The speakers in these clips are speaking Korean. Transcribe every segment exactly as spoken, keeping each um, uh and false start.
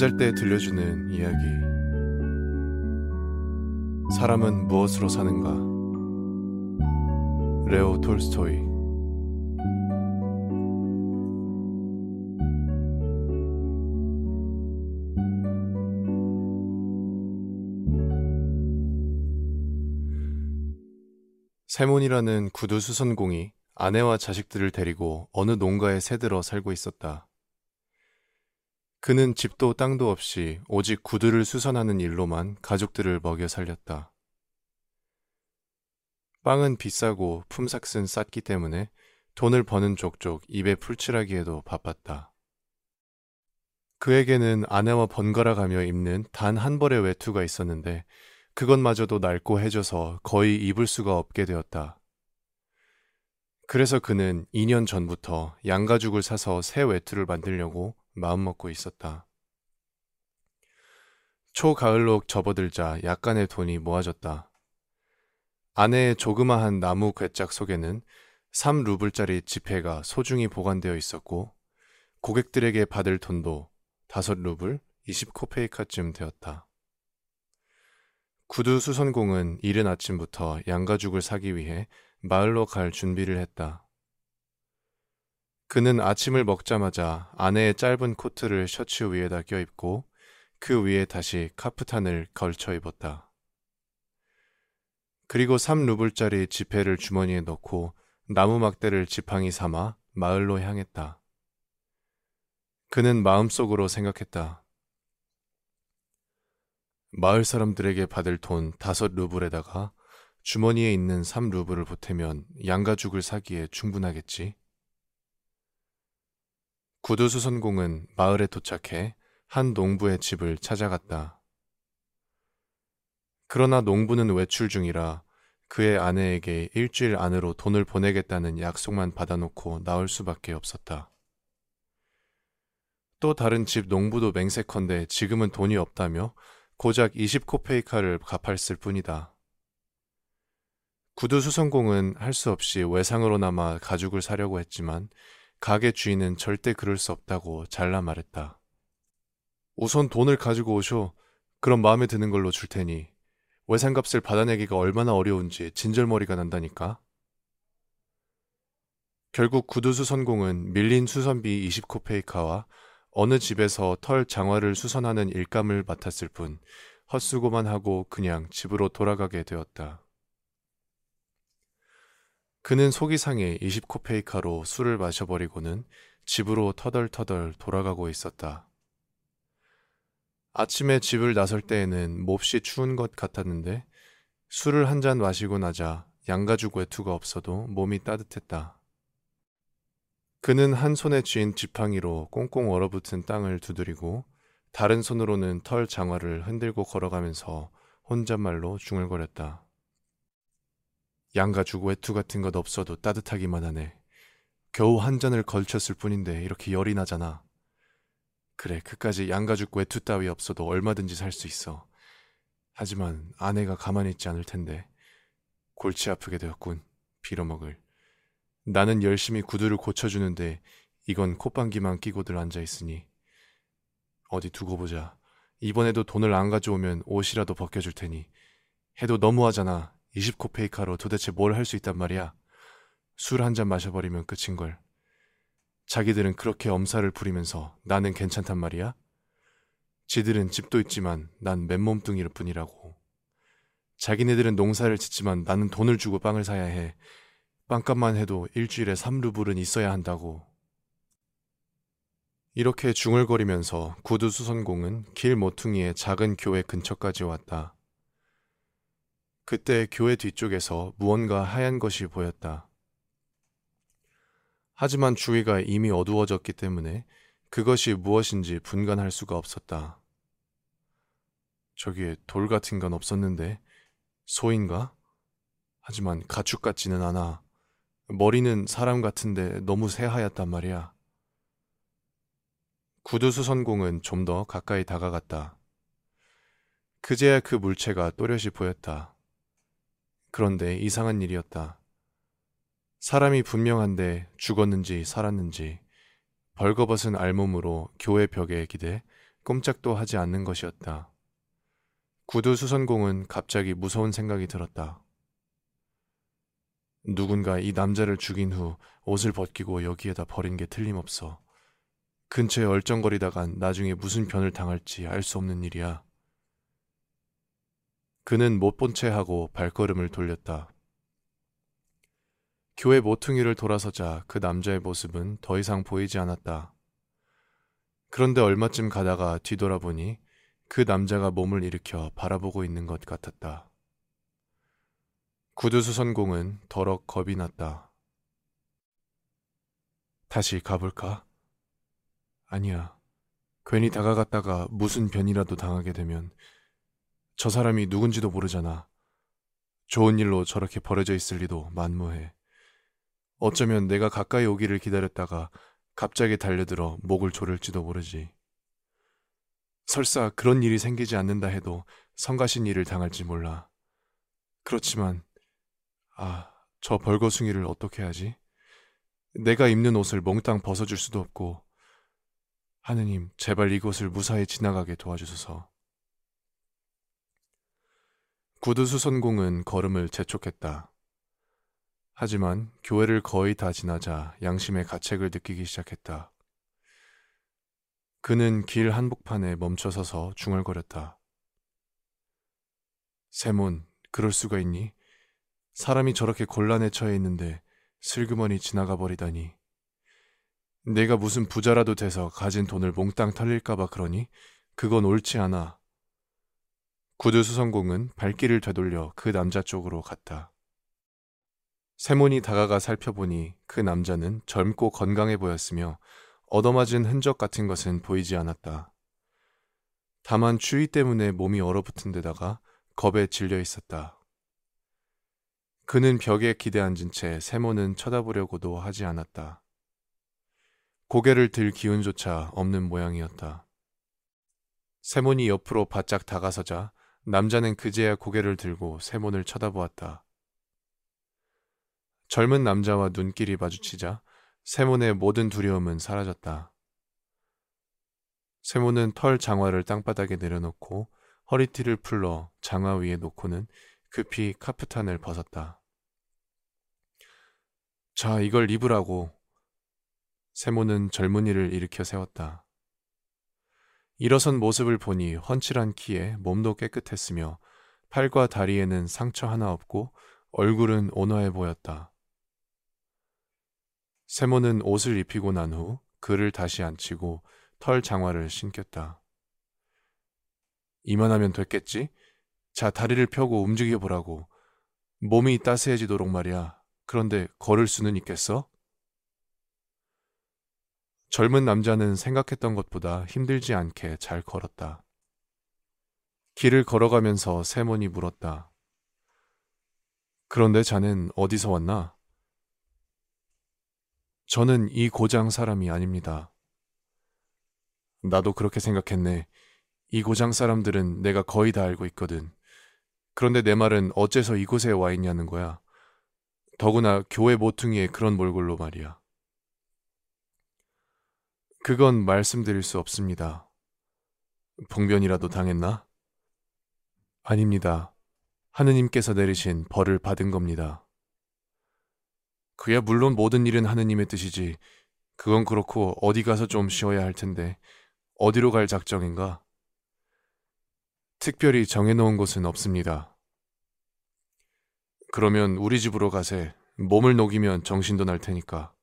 잠잘 때 들려주는 이야기. 사람은 무엇으로 사는가? 레오 톨스토이. 세몬이라는 구두 수선공이 아내와 자식들을 데리고 어느 농가에 새들어 살고 있었다. 그는 집도 땅도 없이 오직 구두를 수선하는 일로만 가족들을 먹여 살렸다. 빵은 비싸고 품삯은 쌌기 때문에 돈을 버는 족족 입에 풀칠하기에도 바빴다. 그에게는 아내와 번갈아 가며 입는 단 한 벌의 외투가 있었는데 그것마저도 낡고 해져서 거의 입을 수가 없게 되었다. 그래서 그는 이 년 전부터 양가죽을 사서 새 외투를 만들려고 마음먹고 있었다. 초가을로 접어들자 약간의 돈이 모아졌다. 아내의 조그마한 나무 괴짝 속에는 삼 루블짜리 지폐가 소중히 보관되어 있었고 고객들에게 받을 돈도 오 루블 이십 코페이카쯤 되었다. 구두 수선공은 이른 아침부터 양가죽을 사기 위해 마을로 갈 준비를 했다. 그는 아침을 먹자마자 아내의 짧은 코트를 셔츠 위에다 껴입고 그 위에 다시 카프탄을 걸쳐 입었다. 그리고 삼 루블짜리 지폐를 주머니에 넣고 나무 막대를 지팡이 삼아 마을로 향했다. 그는 마음속으로 생각했다. 마을 사람들에게 받을 돈 오 루블에다가 주머니에 있는 삼 루블을 보태면 양가죽을 사기에 충분하겠지. 구두 수선공은 마을에 도착해 한 농부의 집을 찾아갔다. 그러나 농부는 외출 중이라 그의 아내에게 일주일 안으로 돈을 보내겠다는 약속만 받아놓고 나올 수밖에 없었다. 또 다른 집 농부도 맹세컨대 지금은 돈이 없다며 고작 이십 코페이카를 갚았을 뿐이다. 구두 수선공은 할 수 없이 외상으로나마 가죽을 사려고 했지만 가게 주인은 절대 그럴 수 없다고 잘라 말했다. 우선 돈을 가지고 오쇼. 그럼 마음에 드는 걸로 줄 테니. 외상값을 받아내기가 얼마나 어려운지 진절머리가 난다니까. 결국 구두 수선공은 밀린 수선비 이십 코페이카와 어느 집에서 털 장화를 수선하는 일감을 맡았을 뿐 헛수고만 하고 그냥 집으로 돌아가게 되었다. 그는 속이 상해 이십 코페이카로 술을 마셔버리고는 집으로 터덜터덜 돌아가고 있었다. 아침에 집을 나설 때에는 몹시 추운 것 같았는데 술을 한 잔 마시고 나자 양가죽 외투가 없어도 몸이 따뜻했다. 그는 한 손에 쥔 지팡이로 꽁꽁 얼어붙은 땅을 두드리고 다른 손으로는 털 장화를 흔들고 걸어가면서 혼잣말로 중얼거렸다. 양가죽 외투 같은 것 없어도 따뜻하기만 하네. 겨우 한 잔을 걸쳤을 뿐인데 이렇게 열이 나잖아. 그래, 그까지 양가죽 외투 따위 없어도 얼마든지 살 수 있어. 하지만 아내가 가만히 있지 않을 텐데. 골치 아프게 되었군. 빌어먹을. 나는 열심히 구두를 고쳐주는데 이건 콧방귀만 끼고들 앉아있으니. 어디 두고 보자. 이번에도 돈을 안 가져오면 옷이라도 벗겨줄 테니. 해도 너무하잖아. 이십 코페이카로 도대체 뭘 할 수 있단 말이야. 술 한 잔 마셔버리면 끝인걸. 자기들은 그렇게 엄살을 부리면서 나는 괜찮단 말이야. 지들은 집도 있지만 난 맨몸뚱이일 뿐이라고. 자기네들은 농사를 짓지만 나는 돈을 주고 빵을 사야 해. 빵값만 해도 일주일에 삼 루블은 있어야 한다고. 이렇게 중얼거리면서 구두 수선공은 길 모퉁이의 작은 교회 근처까지 왔다. 그때 교회 뒤쪽에서 무언가 하얀 것이 보였다. 하지만 주위가 이미 어두워졌기 때문에 그것이 무엇인지 분간할 수가 없었다. 저기에 돌 같은 건 없었는데 소인가? 하지만 가축 같지는 않아. 머리는 사람 같은데 너무 새하얗단 말이야. 구두 수선공은 좀 더 가까이 다가갔다. 그제야 그 물체가 또렷이 보였다. 그런데 이상한 일이었다. 사람이 분명한데 죽었는지 살았는지 벌거벗은 알몸으로 교회 벽에 기대 꼼짝도 하지 않는 것이었다. 구두 수선공은 갑자기 무서운 생각이 들었다. 누군가 이 남자를 죽인 후 옷을 벗기고 여기에다 버린 게 틀림없어. 근처에 얼쩡거리다간 나중에 무슨 변을 당할지 알 수 없는 일이야. 그는 못 본 채 하고 발걸음을 돌렸다. 교회 모퉁이를 돌아서자 그 남자의 모습은 더 이상 보이지 않았다. 그런데 얼마쯤 가다가 뒤돌아보니 그 남자가 몸을 일으켜 바라보고 있는 것 같았다. 구두수선공은 더럭 겁이 났다. 다시 가볼까? 아니야. 괜히 다가갔다가 무슨 변이라도 당하게 되면 저 사람이 누군지도 모르잖아. 좋은 일로 저렇게 버려져 있을 리도 만무해. 어쩌면 내가 가까이 오기를 기다렸다가 갑자기 달려들어 목을 조를지도 모르지. 설사 그런 일이 생기지 않는다 해도 성가신 일을 당할지 몰라. 그렇지만 아, 저 벌거숭이를 어떻게 하지? 내가 입는 옷을 몽땅 벗어줄 수도 없고. 하느님, 제발 이곳을 무사히 지나가게 도와주소서. 구두수선공은 걸음을 재촉했다. 하지만 교회를 거의 다 지나자 양심의 가책을 느끼기 시작했다. 그는 길 한복판에 멈춰서서 중얼거렸다. 세몬, 그럴 수가 있니? 사람이 저렇게 곤란에 처해 있는데 슬그머니 지나가 버리다니. 내가 무슨 부자라도 돼서 가진 돈을 몽땅 털릴까봐 그러니? 그건 옳지 않아. 구두수선공은 발길을 되돌려 그 남자 쪽으로 갔다. 세몬이 다가가 살펴보니 그 남자는 젊고 건강해 보였으며 얻어맞은 흔적 같은 것은 보이지 않았다. 다만 추위 때문에 몸이 얼어붙은 데다가 겁에 질려 있었다. 그는 벽에 기대앉은 채 세몬은 쳐다보려고도 하지 않았다. 고개를 들 기운조차 없는 모양이었다. 세몬이 옆으로 바짝 다가서자 남자는 그제야 고개를 들고 세몬을 쳐다보았다. 젊은 남자와 눈길이 마주치자 세몬의 모든 두려움은 사라졌다. 세몬은 털 장화를 땅바닥에 내려놓고 허리띠를 풀러 장화 위에 놓고는 급히 카프탄을 벗었다. 자, 이걸 입으라고. 세몬은 젊은이를 일으켜 세웠다. 일어선 모습을 보니 헌칠한 키에 몸도 깨끗했으며 팔과 다리에는 상처 하나 없고 얼굴은 온화해 보였다. 세몬은 옷을 입히고 난 후 그를 다시 앉히고 털 장화를 신겼다. 이만하면 됐겠지? 자, 다리를 펴고 움직여보라고. 몸이 따스해지도록 말이야. 그런데 걸을 수는 있겠어? 젊은 남자는 생각했던 것보다 힘들지 않게 잘 걸었다. 길을 걸어가면서 세몬이 물었다. 그런데 자넨 어디서 왔나? 저는 이 고장 사람이 아닙니다. 나도 그렇게 생각했네. 이 고장 사람들은 내가 거의 다 알고 있거든. 그런데 내 말은 어째서 이곳에 와 있냐는 거야. 더구나 교회 모퉁이에 그런 몰골로 말이야. 그건 말씀드릴 수 없습니다. 봉변이라도 당했나? 아닙니다. 하느님께서 내리신 벌을 받은 겁니다. 그야 물론 모든 일은 하느님의 뜻이지. 그건 그렇고 어디 가서 좀 쉬어야 할 텐데 어디로 갈 작정인가? 특별히 정해놓은 곳은 없습니다. 그러면 우리 집으로 가세. 몸을 녹이면 정신도 날 테니까.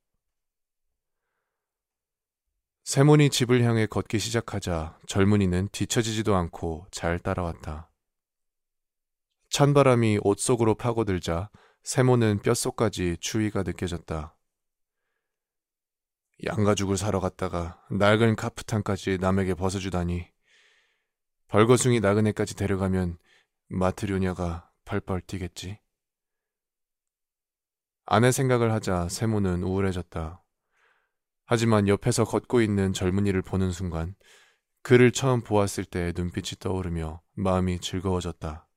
세몬이 집을 향해 걷기 시작하자 젊은이는 뒤처지지도 않고 잘 따라왔다. 찬바람이 옷 속으로 파고들자 세몬은 뼛속까지 추위가 느껴졌다. 양가죽을 사러 갔다가 낡은 카프탄까지 남에게 벗어주다니. 벌거숭이 나그네까지 데려가면 마트료냐가 발발 뛰겠지. 아내 생각을 하자 세몬은 우울해졌다. 하지만 옆에서 걷고 있는 젊은이를 보는 순간 그를 처음 보았을 때의 눈빛이 떠오르며 마음이 즐거워졌다.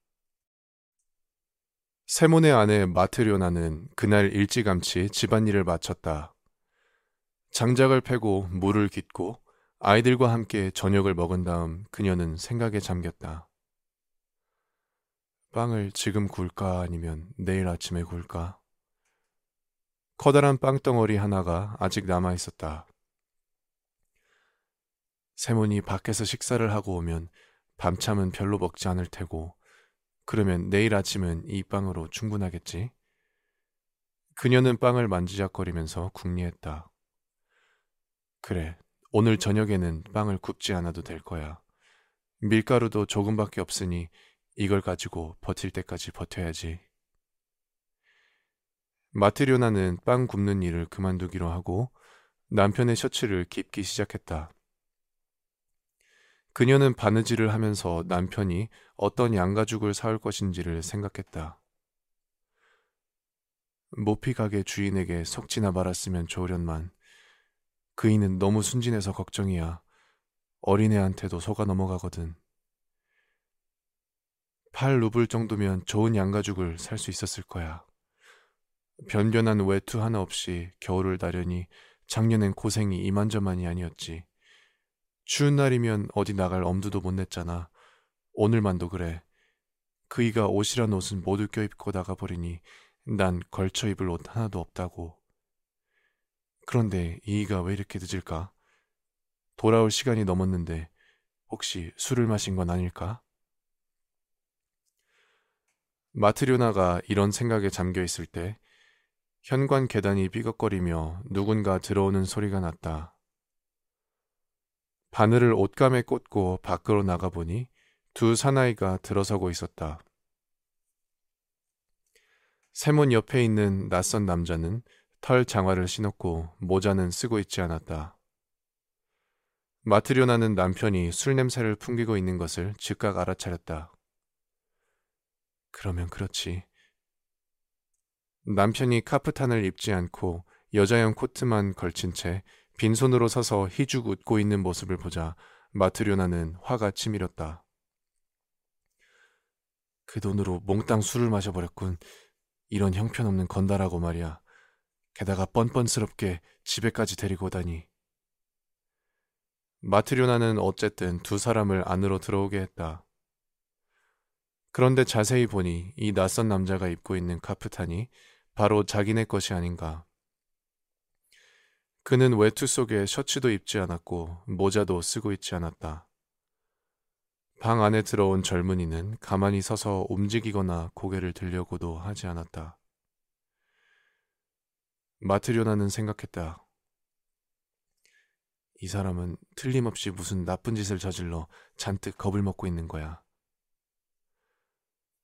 세몬의 아내 마트료나는 그날 일찌감치 집안일을 마쳤다. 장작을 패고 물을 깃고 아이들과 함께 저녁을 먹은 다음 그녀는 생각에 잠겼다. 빵을 지금 굴까 아니면 내일 아침에 굴까? 커다란 빵덩어리 하나가 아직 남아있었다. 세몬이 밖에서 식사를 하고 오면 밤참은 별로 먹지 않을 테고 그러면 내일 아침은 이 빵으로 충분하겠지? 그녀는 빵을 만지작거리면서 궁리했다. 그래, 오늘 저녁에는 빵을 굽지 않아도 될 거야. 밀가루도 조금밖에 없으니 이걸 가지고 버틸 때까지 버텨야지. 마트료나는 빵 굽는 일을 그만두기로 하고 남편의 셔츠를 깁기 시작했다. 그녀는 바느질을 하면서 남편이 어떤 양가죽을 사올 것인지를 생각했다. 모피 가게 주인에게 속지나 말았으면 좋으련만 그이는 너무 순진해서 걱정이야. 어린애한테도 속아 넘어가거든. 팔 루블 정도면 좋은 양가죽을 살 수 있었을 거야. 변변한 외투 하나 없이 겨울을 나려니 작년엔 고생이 이만저만이 아니었지. 추운 날이면 어디 나갈 엄두도 못 냈잖아. 오늘만도 그래. 그이가 옷이란 옷은 모두 껴입고 나가버리니 난 걸쳐 입을 옷 하나도 없다고. 그런데 이이가 왜 이렇게 늦을까? 돌아올 시간이 넘었는데 혹시 술을 마신 건 아닐까? 마트료나가 이런 생각에 잠겨 있을 때 현관 계단이 삐걱거리며 누군가 들어오는 소리가 났다. 바늘을 옷감에 꽂고 밖으로 나가보니 두 사나이가 들어서고 있었다. 세몬 옆에 있는 낯선 남자는 털 장화를 신었고 모자는 쓰고 있지 않았다. 마트료나는 남편이 술 냄새를 풍기고 있는 것을 즉각 알아차렸다. 그러면 그렇지. 남편이 카프탄을 입지 않고 여자형 코트만 걸친 채 빈손으로 서서 희죽 웃고 있는 모습을 보자 마트료나는 화가 치밀었다. 그 돈으로 몽땅 술을 마셔버렸군. 이런 형편없는 건달하고 말이야. 게다가 뻔뻔스럽게 집에까지 데리고 오다니. 마트료나는 어쨌든 두 사람을 안으로 들어오게 했다. 그런데 자세히 보니 이 낯선 남자가 입고 있는 카프탄이 바로 자기네 것이 아닌가. 그는 외투 속에 셔츠도 입지 않았고 모자도 쓰고 있지 않았다. 방 안에 들어온 젊은이는 가만히 서서 움직이거나 고개를 들려고도 하지 않았다. 마트료나는 생각했다. 이 사람은 틀림없이 무슨 나쁜 짓을 저질러 잔뜩 겁을 먹고 있는 거야.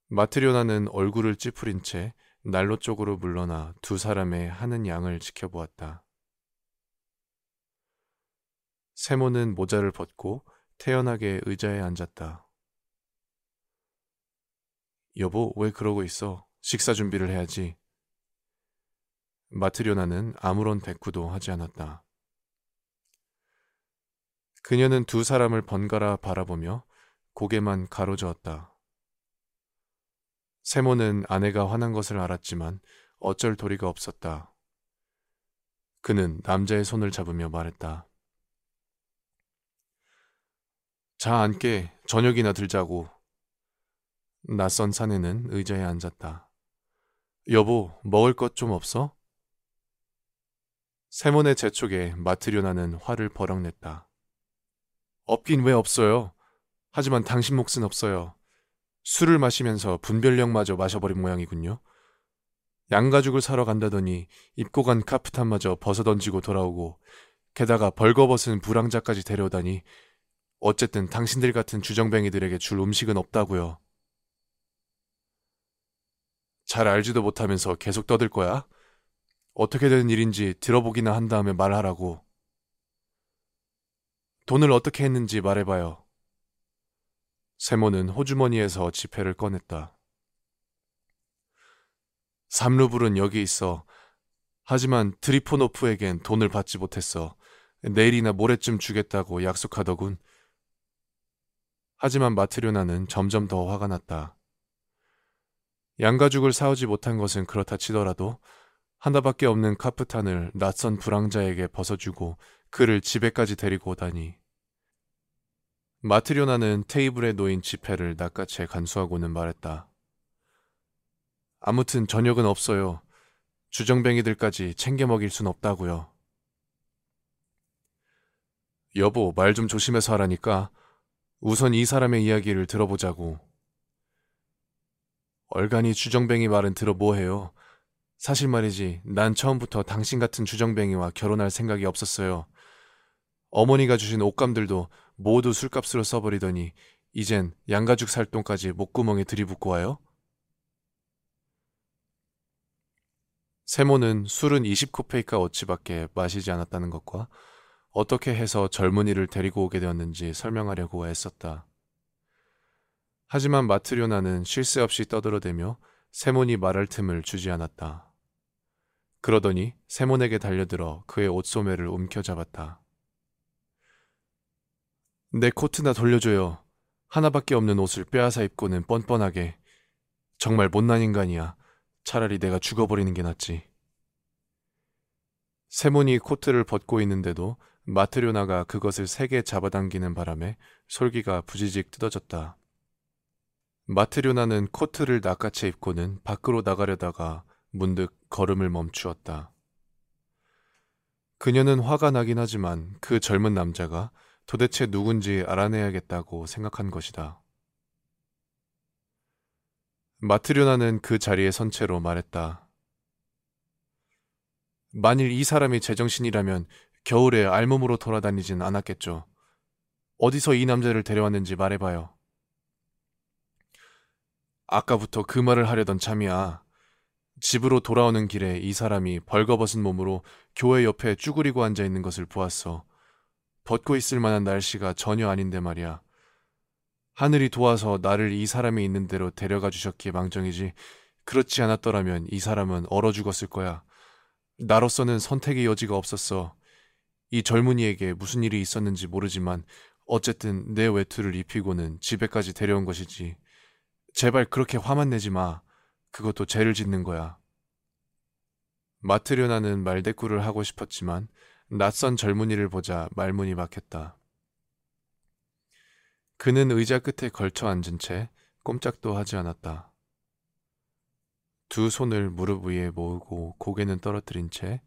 마트료나는 얼굴을 찌푸린 채 난로 쪽으로 물러나 두 사람의 하는 양을 지켜보았다. 세몬은 모자를 벗고 태연하게 의자에 앉았다. 여보, 왜 그러고 있어? 식사 준비를 해야지. 마트료나는 아무런 대꾸도 하지 않았다. 그녀는 두 사람을 번갈아 바라보며 고개만 가로저었다. 세몬은 아내가 화난 것을 알았지만 어쩔 도리가 없었다. 그는 남자의 손을 잡으며 말했다. 자, 앉게. 저녁이나 들자고. 낯선 사내는 의자에 앉았다. 여보, 먹을 것 좀 없어? 세몬의 재촉에 마트료나는 화를 버럭 냈다. 없긴 왜 없어요. 하지만 당신 몫은 없어요. 술을 마시면서 분별력마저 마셔버린 모양이군요. 양가죽을 사러 간다더니 입고 간 카프탄마저 벗어던지고 돌아오고 게다가 벌거벗은 불황자까지 데려오다니. 어쨌든 당신들 같은 주정뱅이들에게 줄 음식은 없다고요. 잘 알지도 못하면서 계속 떠들 거야? 어떻게 된 일인지 들어보기나 한 다음에 말하라고. 돈을 어떻게 했는지 말해봐요. 세몬은 호주머니에서 지폐를 꺼냈다. 삼 루블은 여기 있어. 하지만 드리포노프에겐 돈을 받지 못했어. 내일이나 모레쯤 주겠다고 약속하더군. 하지만 마트료나는 점점 더 화가 났다. 양가죽을 사오지 못한 것은 그렇다 치더라도 하나밖에 없는 카프탄을 낯선 불황자에게 벗어주고 그를 집에까지 데리고 오다니. 마트료나는 테이블에 놓인 지폐를 낚아채 간수하고는 말했다. 아무튼 저녁은 없어요. 주정뱅이들까지 챙겨 먹일 순 없다고요. 여보, 말 좀 조심해서 하라니까. 우선 이 사람의 이야기를 들어보자고. 얼간이 주정뱅이 말은 들어 뭐해요. 사실 말이지, 난 처음부터 당신 같은 주정뱅이와 결혼할 생각이 없었어요. 어머니가 주신 옷감들도 모두 술값으로 써버리더니 이젠 양가죽 살 돈까지 목구멍에 들이붓고 와요? 세몬은 술은 이십 코페이카 어치밖에 마시지 않았다는 것과 어떻게 해서 젊은이를 데리고 오게 되었는지 설명하려고 애썼다. 하지만 마트료나는 쉴 새 없이 떠들어대며 세몬이 말할 틈을 주지 않았다. 그러더니 세몬에게 달려들어 그의 옷소매를 움켜잡았다. 내 코트나 돌려줘요. 하나밖에 없는 옷을 빼앗아 입고는 뻔뻔하게. 정말 못난 인간이야. 차라리 내가 죽어버리는 게 낫지. 세몬이 코트를 벗고 있는데도 마트료나가 그것을 세게 잡아당기는 바람에 솔기가 부지직 뜯어졌다. 마트료나는 코트를 낚아채 입고는 밖으로 나가려다가 문득 걸음을 멈추었다. 그녀는 화가 나긴 하지만 그 젊은 남자가 도대체 누군지 알아내야겠다고 생각한 것이다. 마트료나는 그 자리에 선 채로 말했다. 만일 이 사람이 제정신이라면 겨울에 알몸으로 돌아다니진 않았겠죠. 어디서 이 남자를 데려왔는지 말해봐요. 아까부터 그 말을 하려던 참이야. 집으로 돌아오는 길에 이 사람이 벌거벗은 몸으로 교회 옆에 쭈그리고 앉아있는 것을 보았어. 벗고 있을 만한 날씨가 전혀 아닌데 말이야. 하늘이 도와서 나를 이 사람이 있는 대로 데려가 주셨기에 망정이지, 그렇지 않았더라면 이 사람은 얼어 죽었을 거야. 나로서는 선택의 여지가 없었어. 이 젊은이에게 무슨 일이 있었는지 모르지만 어쨌든 내 외투를 입히고는 집에까지 데려온 것이지. 제발 그렇게 화만 내지 마. 그것도 죄를 짓는 거야. 마트료나는 말대꾸를 하고 싶었지만 낯선 젊은이를 보자 말문이 막혔다. 그는 의자 끝에 걸쳐 앉은 채 꼼짝도 하지 않았다. 두 손을 무릎 위에 모으고 고개는 떨어뜨린 채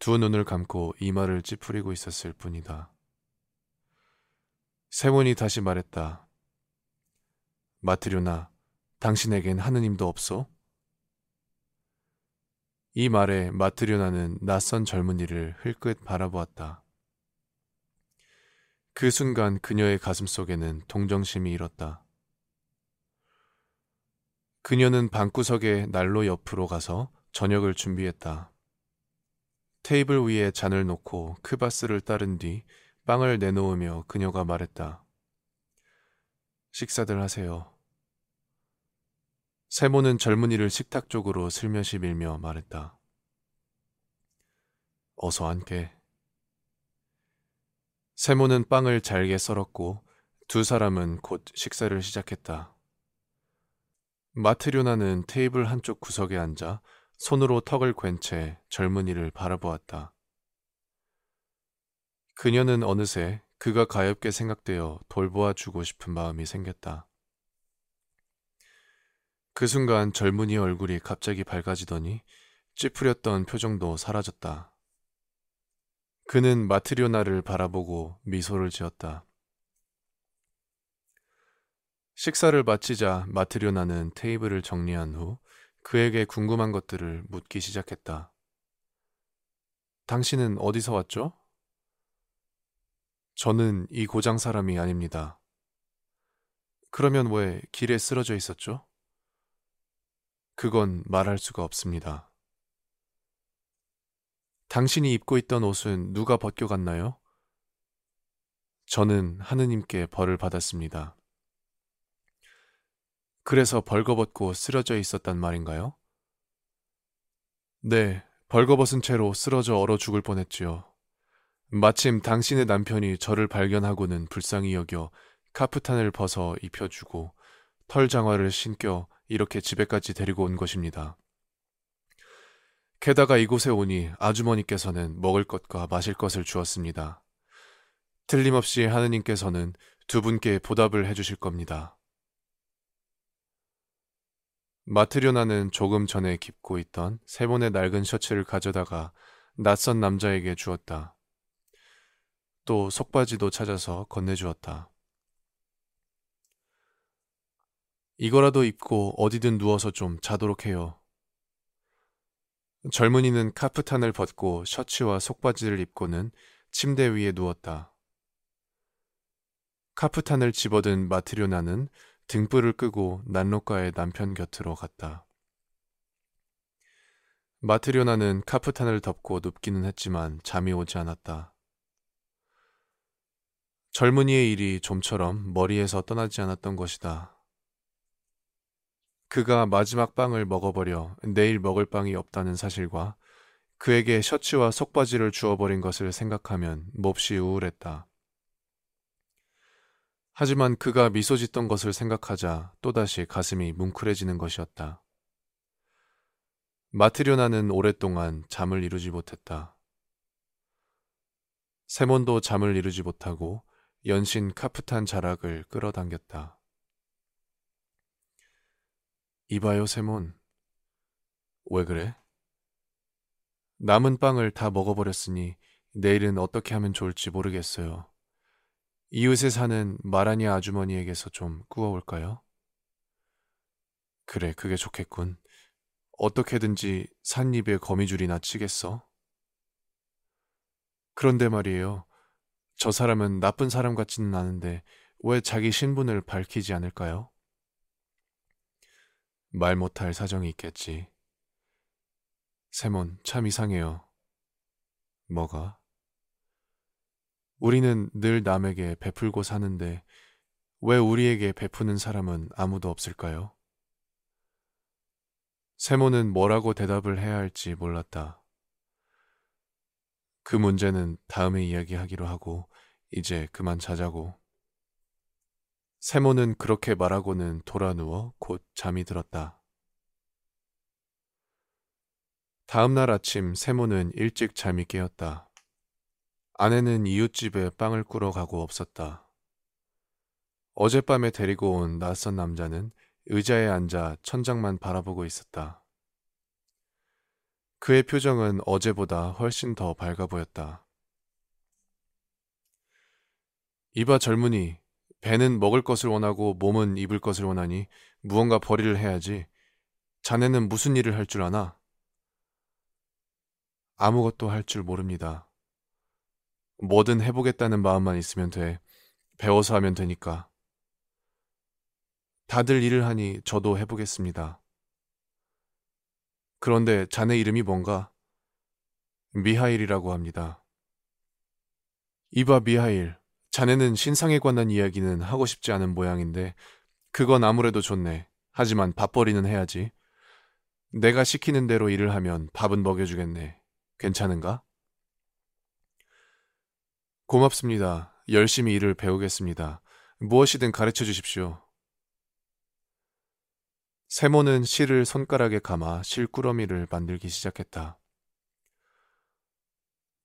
두 눈을 감고 이마를 찌푸리고 있었을 뿐이다. 세몬이 다시 말했다. 마트료나, 당신에겐 하느님도 없소? 이 말에 마트료나는 낯선 젊은이를 흘끗 바라보았다. 그 순간 그녀의 가슴 속에는 동정심이 일었다. 그녀는 방구석에 난로 옆으로 가서 저녁을 준비했다. 테이블 위에 잔을 놓고 크바스를 따른 뒤 빵을 내놓으며 그녀가 말했다. 식사들 하세요. 세몬은 젊은이를 식탁 쪽으로 슬며시 밀며 말했다. 어서 앉게. 세몬은 빵을 잘게 썰었고 두 사람은 곧 식사를 시작했다. 마트료나는 테이블 한쪽 구석에 앉아 손으로 턱을 괸 채 젊은이를 바라보았다. 그녀는 어느새 그가 가엾게 생각되어 돌보아 주고 싶은 마음이 생겼다. 그 순간 젊은이의 얼굴이 갑자기 밝아지더니 찌푸렸던 표정도 사라졌다. 그는 마트료나를 바라보고 미소를 지었다. 식사를 마치자 마트료나는 테이블을 정리한 후 그에게 궁금한 것들을 묻기 시작했다. 당신은 어디서 왔죠? 저는 이 고장 사람이 아닙니다. 그러면 왜 길에 쓰러져 있었죠? 그건 말할 수가 없습니다. 당신이 입고 있던 옷은 누가 벗겨갔나요? 저는 하느님께 벌을 받았습니다. 그래서 벌거벗고 쓰러져 있었단 말인가요? 네, 벌거벗은 채로 쓰러져 얼어 죽을 뻔했지요. 마침 당신의 남편이 저를 발견하고는 불쌍히 여겨 카프탄을 벗어 입혀주고 털 장화를 신겨 이렇게 집에까지 데리고 온 것입니다. 게다가 이곳에 오니 아주머니께서는 먹을 것과 마실 것을 주었습니다. 틀림없이 하느님께서는 두 분께 보답을 해주실 겁니다. 마트료나는 조금 전에 입고 있던 세몬의 낡은 셔츠를 가져다가 낯선 남자에게 주었다. 또 속바지도 찾아서 건네주었다. 이거라도 입고 어디든 누워서 좀 자도록 해요. 젊은이는 카프탄을 벗고 셔츠와 속바지를 입고는 침대 위에 누웠다. 카프탄을 집어든 마트료나는 등불을 끄고 난로가의 남편 곁으로 갔다. 마트료나는 카프탄을 덮고 눕기는 했지만 잠이 오지 않았다. 젊은이의 일이 좀처럼 머리에서 떠나지 않았던 것이다. 그가 마지막 빵을 먹어버려 내일 먹을 빵이 없다는 사실과 그에게 셔츠와 속바지를 주워버린 것을 생각하면 몹시 우울했다. 하지만 그가 미소 짓던 것을 생각하자 또다시 가슴이 뭉클해지는 것이었다. 마트료나는 오랫동안 잠을 이루지 못했다. 세몬도 잠을 이루지 못하고 연신 카프탄 자락을 끌어당겼다. 이봐요, 세몬. 왜 그래? 남은 빵을 다 먹어버렸으니 내일은 어떻게 하면 좋을지 모르겠어요. 이웃에 사는 마라니 아주머니에게서 좀 구워올까요? 그래, 그게 좋겠군. 어떻게든지 삿잎에 거미줄이나 치겠어? 그런데 말이에요. 저 사람은 나쁜 사람 같지는 않은데 왜 자기 신분을 밝히지 않을까요? 말 못할 사정이 있겠지. 세몬, 참 이상해요. 뭐가? 우리는 늘 남에게 베풀고 사는데 왜 우리에게 베푸는 사람은 아무도 없을까요? 세몬은 뭐라고 대답을 해야 할지 몰랐다. 그 문제는 다음에 이야기하기로 하고 이제 그만 자자고. 세몬은 그렇게 말하고는 돌아 누워 곧 잠이 들었다. 다음 날 아침 세몬은 일찍 잠이 깨었다. 아내는 이웃집에 빵을 꾸러 가고 없었다. 어젯밤에 데리고 온 낯선 남자는 의자에 앉아 천장만 바라보고 있었다. 그의 표정은 어제보다 훨씬 더 밝아 보였다. 이봐 젊은이, 배는 먹을 것을 원하고 몸은 입을 것을 원하니 무언가 벌이를 해야지. 자네는 무슨 일을 할 줄 아나? 아무것도 할 줄 모릅니다. 뭐든 해보겠다는 마음만 있으면 돼. 배워서 하면 되니까. 다들 일을 하니 저도 해보겠습니다. 그런데 자네 이름이 뭔가? 미하일이라고 합니다. 이봐 미하일. 자네는 신상에 관한 이야기는 하고 싶지 않은 모양인데 그건 아무래도 좋네. 하지만 밥벌이는 해야지. 내가 시키는 대로 일을 하면 밥은 먹여주겠네. 괜찮은가? 고맙습니다. 열심히 일을 배우겠습니다. 무엇이든 가르쳐 주십시오. 세몬은 실을 손가락에 감아 실꾸러미를 만들기 시작했다.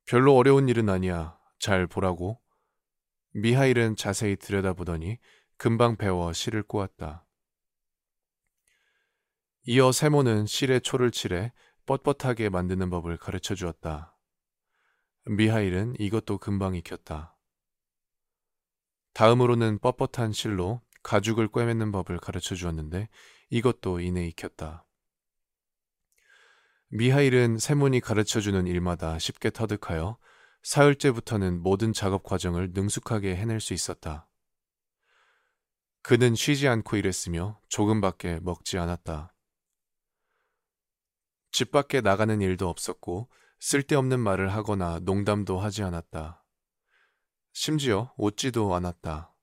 별로 어려운 일은 아니야. 잘 보라고. 미하일은 자세히 들여다보더니 금방 배워 실을 꼬았다. 이어 세몬은 실에 초를 칠해 뻣뻣하게 만드는 법을 가르쳐 주었다. 미하일은 이것도 금방 익혔다. 다음으로는 뻣뻣한 실로 가죽을 꿰매는 법을 가르쳐 주었는데 이것도 이내 익혔다. 미하일은 세몬이 가르쳐 주는 일마다 쉽게 터득하여 사흘째부터는 모든 작업 과정을 능숙하게 해낼 수 있었다. 그는 쉬지 않고 일했으며 조금밖에 먹지 않았다. 집 밖에 나가는 일도 없었고 쓸데없는 말을 하거나 농담도 하지 않았다. 심지어 웃지도 않았다.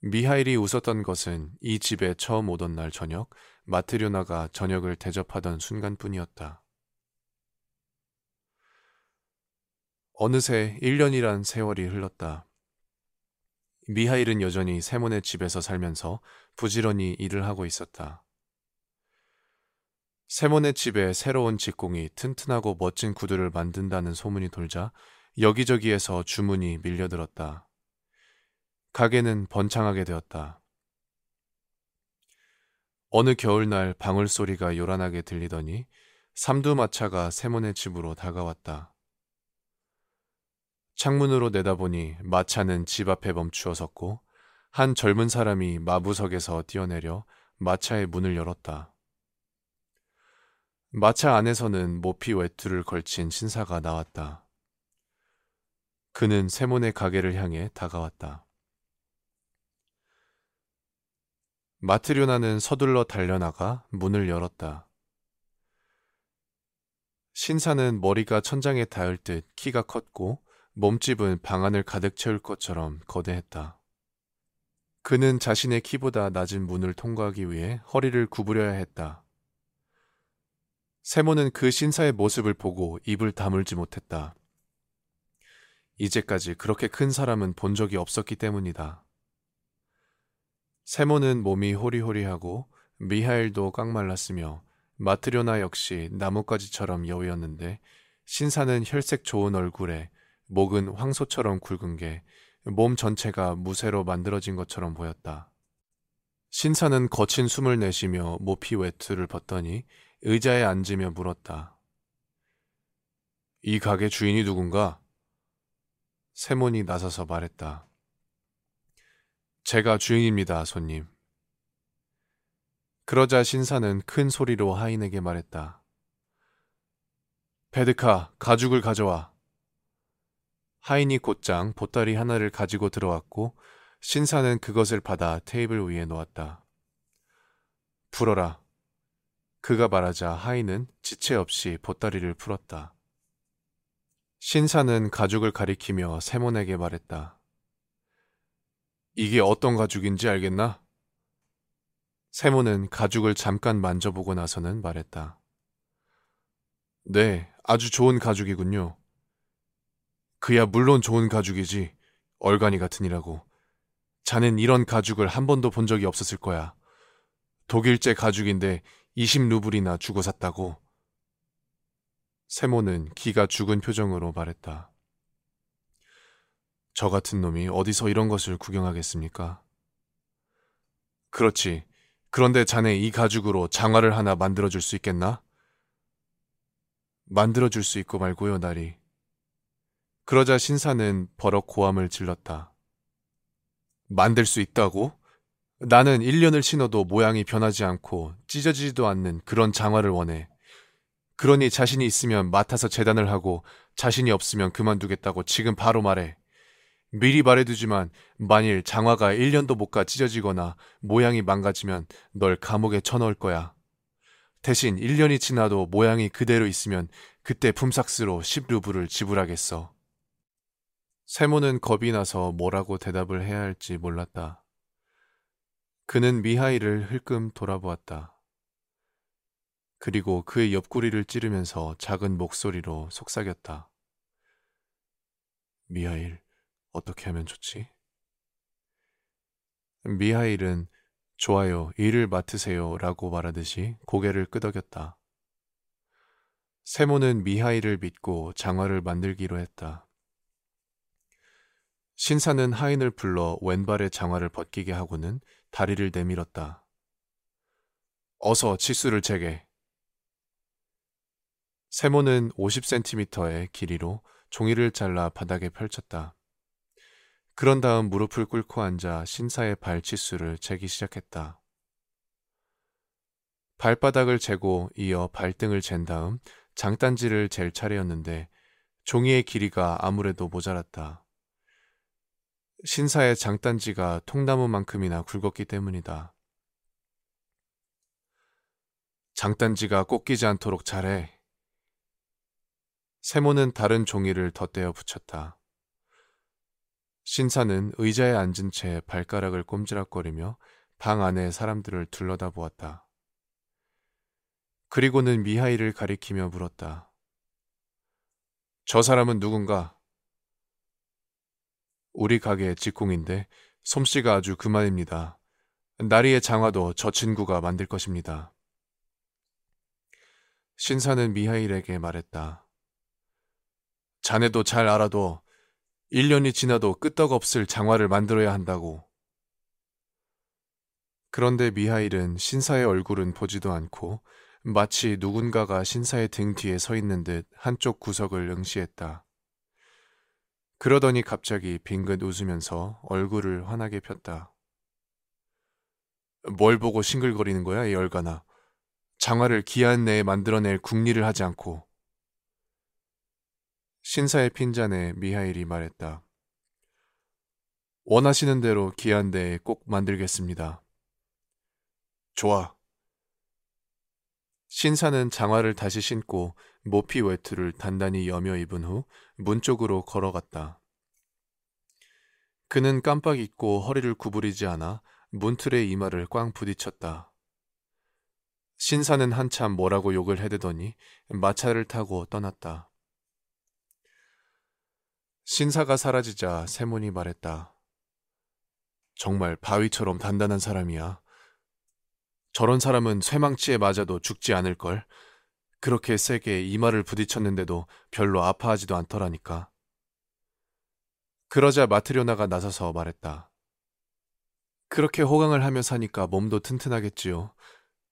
미하일이 웃었던 것은 이 집에 처음 오던 날 저녁 마트료나가 저녁을 대접하던 순간뿐이었다. 어느새 일 년이란 세월이 흘렀다. 미하일은 여전히 세몬의 집에서 살면서 부지런히 일을 하고 있었다. 세몬의 집에 새로운 직공이 튼튼하고 멋진 구두를 만든다는 소문이 돌자 여기저기에서 주문이 밀려들었다. 가게는 번창하게 되었다. 어느 겨울날 방울소리가 요란하게 들리더니 삼두마차가 세몬의 집으로 다가왔다. 창문으로 내다보니 마차는 집 앞에 멈추어 섰고 한 젊은 사람이 마부석에서 뛰어내려 마차의 문을 열었다. 마차 안에서는 모피 외투를 걸친 신사가 나왔다. 그는 세몬의 가게를 향해 다가왔다. 마트료나는 서둘러 달려나가 문을 열었다. 신사는 머리가 천장에 닿을 듯 키가 컸고 몸집은 방안을 가득 채울 것처럼 거대했다. 그는 자신의 키보다 낮은 문을 통과하기 위해 허리를 구부려야 했다. 세몬은 그 신사의 모습을 보고 입을 다물지 못했다. 이제까지 그렇게 큰 사람은 본 적이 없었기 때문이다. 세몬은 몸이 호리호리하고 미하일도 깡말랐으며 마트료나 역시 나뭇가지처럼 여우였는데 신사는 혈색 좋은 얼굴에 목은 황소처럼 굵은 게 몸 전체가 무쇠로 만들어진 것처럼 보였다. 신사는 거친 숨을 내쉬며 모피 외투를 벗더니 의자에 앉으며 물었다. 이 가게 주인이 누군가? 세몬이 나서서 말했다. 제가 주인입니다, 손님. 그러자 신사는 큰 소리로 하인에게 말했다. 베드카, 가죽을 가져와. 하인이 곧장 보따리 하나를 가지고 들어왔고 신사는 그것을 받아 테이블 위에 놓았다. 풀어라. 그가 말하자 하인은 지체 없이 보따리를 풀었다. 신사는 가죽을 가리키며 세몬에게 말했다. 이게 어떤 가죽인지 알겠나? 세몬은 가죽을 잠깐 만져보고 나서는 말했다. 네, 아주 좋은 가죽이군요. 그야 물론 좋은 가죽이지, 얼간이 같으니라고. 자넨 이런 가죽을 한 번도 본 적이 없었을 거야. 독일제 가죽인데 이십 루블이나 주고 샀다고. 세몬은 기가 죽은 표정으로 말했다. 저 같은 놈이 어디서 이런 것을 구경하겠습니까? 그렇지. 그런데 자네 이 가죽으로 장화를 하나 만들어줄 수 있겠나? 만들어줄 수 있고 말고요, 나리. 그러자 신사는 버럭 고함을 질렀다. 만들 수 있다고? 나는 일 년을 신어도 모양이 변하지 않고 찢어지지도 않는 그런 장화를 원해. 그러니 자신이 있으면 맡아서 재단을 하고 자신이 없으면 그만두겠다고 지금 바로 말해. 미리 말해두지만 만일 장화가 일 년도 못 가 찢어지거나 모양이 망가지면 널 감옥에 쳐넣을 거야. 대신 일 년이 지나도 모양이 그대로 있으면 그때 품삯으로 십 루블을 지불하겠어. 세몬은 겁이 나서 뭐라고 대답을 해야 할지 몰랐다. 그는 미하일을 흘끔 돌아보았다. 그리고 그의 옆구리를 찌르면서 작은 목소리로 속삭였다. 미하일, 어떻게 하면 좋지? 미하일은 좋아요, 일을 맡으세요 라고 말하듯이 고개를 끄덕였다. 세몬은 미하일을 믿고 장화를 만들기로 했다. 신사는 하인을 불러 왼발의 장화를 벗기게 하고는 다리를 내밀었다. 어서 치수를 재게. 세몬은 오십 센티미터의 길이로 종이를 잘라 바닥에 펼쳤다. 그런 다음 무릎을 꿇고 앉아 신사의 발치수를 재기 시작했다. 발바닥을 재고 이어 발등을 잰 다음 장단지를 잴 차례였는데 종이의 길이가 아무래도 모자랐다. 신사의 장단지가 통나무만큼이나 굵었기 때문이다. 장단지가 꺾이지 않도록 잘해. 세몬은 다른 종이를 덧대어 붙였다. 신사는 의자에 앉은 채 발가락을 꼼지락거리며 방 안에 사람들을 둘러다 보았다. 그리고는 미하일을 가리키며 물었다. 저 사람은 누군가? 우리 가게 직공인데 솜씨가 아주 그만입니다. 나리의 장화도 저 친구가 만들 것입니다. 신사는 미하일에게 말했다. 자네도 잘 알아도 일 년이 지나도 끄떡없을 장화를 만들어야 한다고. 그런데 미하일은 신사의 얼굴은 보지도 않고 마치 누군가가 신사의 등 뒤에 서 있는 듯 한쪽 구석을 응시했다. 그러더니 갑자기 빙긋 웃으면서 얼굴을 환하게 폈다. 뭘 보고 싱글거리는 거야, 이 열간아. 장화를 기한 내에 만들어낼 궁리를 하지 않고. 신사의 핀잔에 미하일이 말했다. 원하시는 대로 기한 내에 꼭 만들겠습니다. 좋아. 신사는 장화를 다시 신고 모피 외투를 단단히 여며 입은 후 문 쪽으로 걸어갔다. 그는 깜빡 잊고 허리를 구부리지 않아 문틀의 이마를 꽝 부딪혔다. 신사는 한참 뭐라고 욕을 해대더니 마차를 타고 떠났다. 신사가 사라지자 세몬이 말했다. 정말 바위처럼 단단한 사람이야. 저런 사람은 쇠망치에 맞아도 죽지 않을걸. 그렇게 세게 이마를 부딪혔는데도 별로 아파하지도 않더라니까. 그러자 마트료나가 나서서 말했다. 그렇게 호강을 하며 사니까 몸도 튼튼하겠지요.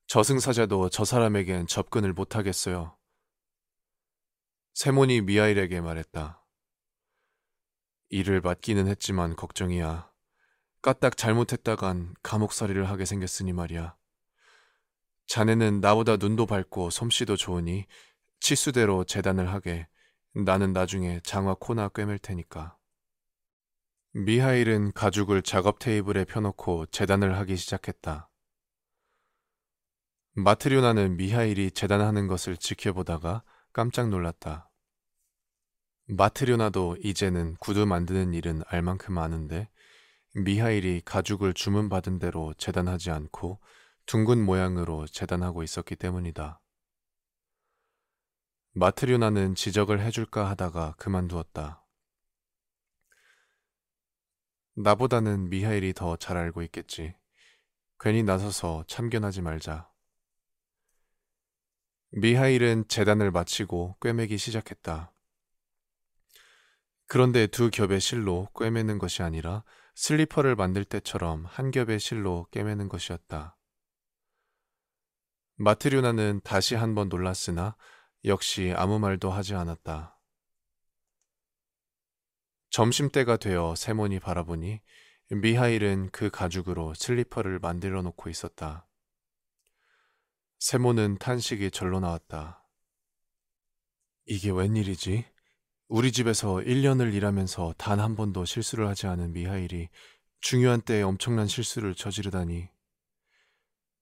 저승사자도 저 사람에겐 접근을 못하겠어요. 세몬이 미하일에게 말했다. 일을 맡기는 했지만 걱정이야. 까딱 잘못했다간 감옥살이를 하게 생겼으니 말이야. 자네는 나보다 눈도 밝고 솜씨도 좋으니 치수대로 재단을 하게. 나는 나중에 장화 코나 꿰맬 테니까. 미하일은 가죽을 작업 테이블에 펴놓고 재단을 하기 시작했다. 마트료나는 미하일이 재단하는 것을 지켜보다가 깜짝 놀랐다. 마트료나도 이제는 구두 만드는 일은 알만큼 아는데 미하일이 가죽을 주문받은 대로 재단하지 않고 둥근 모양으로 재단하고 있었기 때문이다. 마트료나는 지적을 해줄까 하다가 그만두었다. 나보다는 미하일이 더 잘 알고 있겠지. 괜히 나서서 참견하지 말자. 미하일은 재단을 마치고 꿰매기 시작했다. 그런데 두 겹의 실로 꿰매는 것이 아니라 슬리퍼를 만들 때처럼 한 겹의 실로 꿰매는 것이었다. 마트료나는 다시 한번 놀랐으나 역시 아무 말도 하지 않았다. 점심때가 되어 세몬이 바라보니 미하일은 그 가죽으로 슬리퍼를 만들어 놓고 있었다. 세몬은 탄식이 절로 나왔다. 이게 웬일이지? 우리 집에서 일 년을 일하면서 단 한 번도 실수를 하지 않은 미하일이 중요한 때에 엄청난 실수를 저지르다니.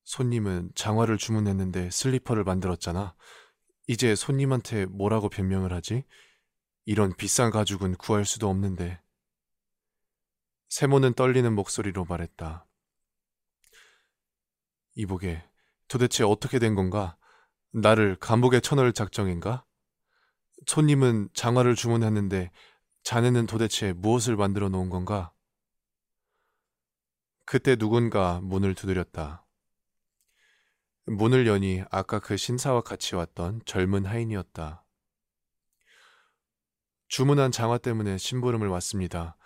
손님은 장화를 주문했는데 슬리퍼를 만들었잖아. 이제 손님한테 뭐라고 변명을 하지? 이런 비싼 가죽은 구할 수도 없는데. 세모는 떨리는 목소리로 말했다. 이보게, 도대체 어떻게 된 건가? 나를 감옥에 쳐넣을 작정인가? 손님은 장화를 주문했는데 자네는 도대체 무엇을 만들어 놓은 건가? 그때 누군가 문을 두드렸다. 문을 여니 아까 그 신사와 같이 왔던 젊은 하인이었다. 주문한 장화 때문에 심부름을 왔습니다.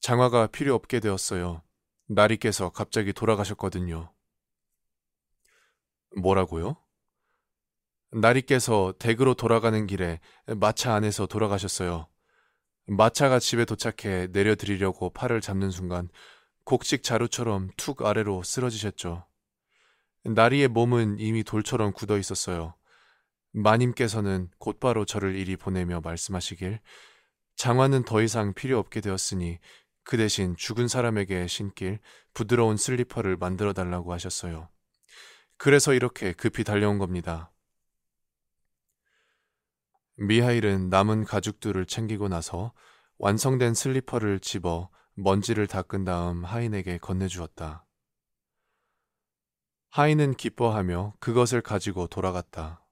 장화가 필요 없게 되었어요. 나리께서 갑자기 돌아가셨거든요. 뭐라고요? 나리께서 댁으로 돌아가는 길에 마차 안에서 돌아가셨어요. 마차가 집에 도착해 내려드리려고 팔을 잡는 순간 곡식 자루처럼 툭 아래로 쓰러지셨죠. 나리의 몸은 이미 돌처럼 굳어 있었어요. 마님께서는 곧바로 저를 이리 보내며 말씀하시길, 장화는 더 이상 필요 없게 되었으니 그 대신 죽은 사람에게 신길 부드러운 슬리퍼를 만들어 달라고 하셨어요. 그래서 이렇게 급히 달려온 겁니다. 미하일은 남은 가죽들을 챙기고 나서 완성된 슬리퍼를 집어 먼지를 닦은 다음 하인에게 건네주었다. 하인은 기뻐하며 그것을 가지고 돌아갔다.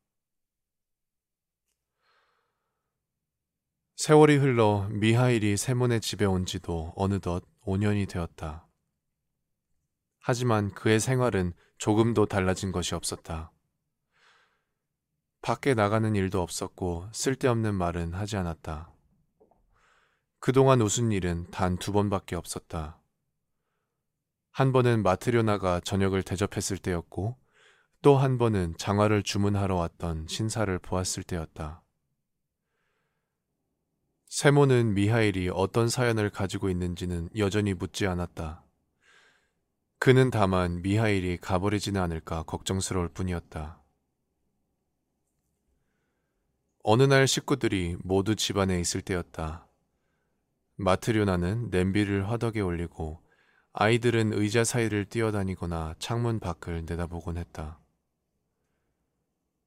세월이 흘러 미하일이 세몬의 집에 온 지도 어느덧 오 년이 되었다. 하지만 그의 생활은 조금도 달라진 것이 없었다. 밖에 나가는 일도 없었고 쓸데없는 말은 하지 않았다. 그동안 웃은 일은 단 두 번밖에 없었다. 한 번은 마트료나가 저녁을 대접했을 때였고 또 한 번은 장화를 주문하러 왔던 신사를 보았을 때였다. 세몬은 미하일이 어떤 사연을 가지고 있는지는 여전히 묻지 않았다. 그는 다만 미하일이 가버리지는 않을까 걱정스러울 뿐이었다. 어느 날 식구들이 모두 집안에 있을 때였다. 마트료나는 냄비를 화덕에 올리고 아이들은 의자 사이를 뛰어다니거나 창문 밖을 내다보곤 했다.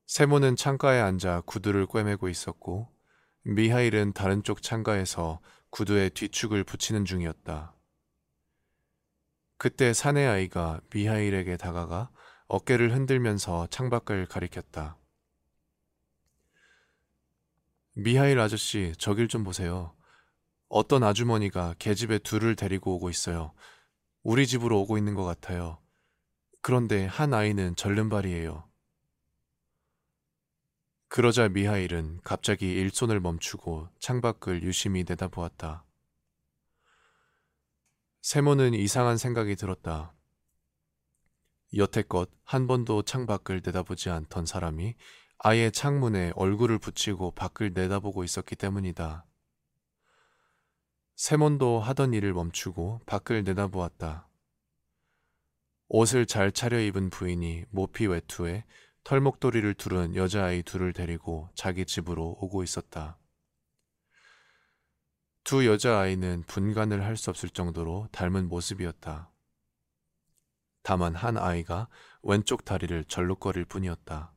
세몬은 창가에 앉아 구두를 꿰매고 있었고 미하일은 다른 쪽 창가에서 구두에 뒤축을 붙이는 중이었다. 그때 사내 아이가 미하일에게 다가가 어깨를 흔들면서 창밖을 가리켰다. 미하일 아저씨, 저길 좀 보세요. 어떤 아주머니가 계집애 둘을 데리고 오고 있어요. 우리 집으로 오고 있는 것 같아요. 그런데 한 아이는 절름발이에요. 그러자 미하일은 갑자기 일손을 멈추고 창밖을 유심히 내다보았다. 세몬은 이상한 생각이 들었다. 여태껏 한 번도 창밖을 내다보지 않던 사람이 아예 창문에 얼굴을 붙이고 밖을 내다보고 있었기 때문이다. 세몬도 하던 일을 멈추고 밖을 내다보았다. 옷을 잘 차려입은 부인이 모피 외투에 털목도리를 두른 여자아이 둘을 데리고 자기 집으로 오고 있었다. 두 여자아이는 분간을 할 수 없을 정도로 닮은 모습이었다. 다만 한 아이가 왼쪽 다리를 절룩거릴 뿐이었다.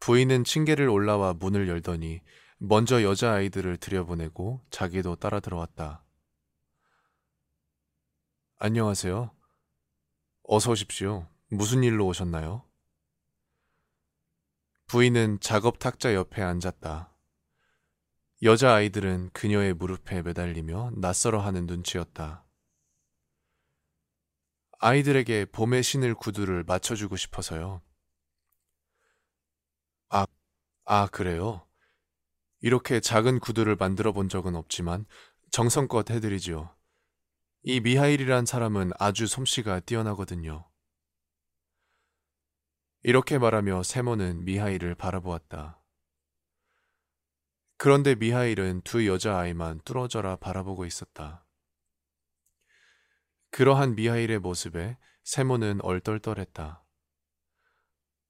부인은 층계를 올라와 문을 열더니 먼저 여자아이들을 들여보내고 자기도 따라 들어왔다. 안녕하세요. 어서 오십시오. 무슨 일로 오셨나요? 부인은 작업 탁자 옆에 앉았다. 여자아이들은 그녀의 무릎에 매달리며 낯설어하는 눈치였다. 아이들에게 봄에 신을 구두를 맞춰주고 싶어서요. 아, 아 그래요? 이렇게 작은 구두를 만들어 본 적은 없지만 정성껏 해드리지요. 이 미하일이란 사람은 아주 솜씨가 뛰어나거든요. 이렇게 말하며 세몬은 미하일을 바라보았다. 그런데 미하일은 두 여자아이만 뚫어져라 바라보고 있었다. 그러한 미하일의 모습에 세몬은 얼떨떨했다.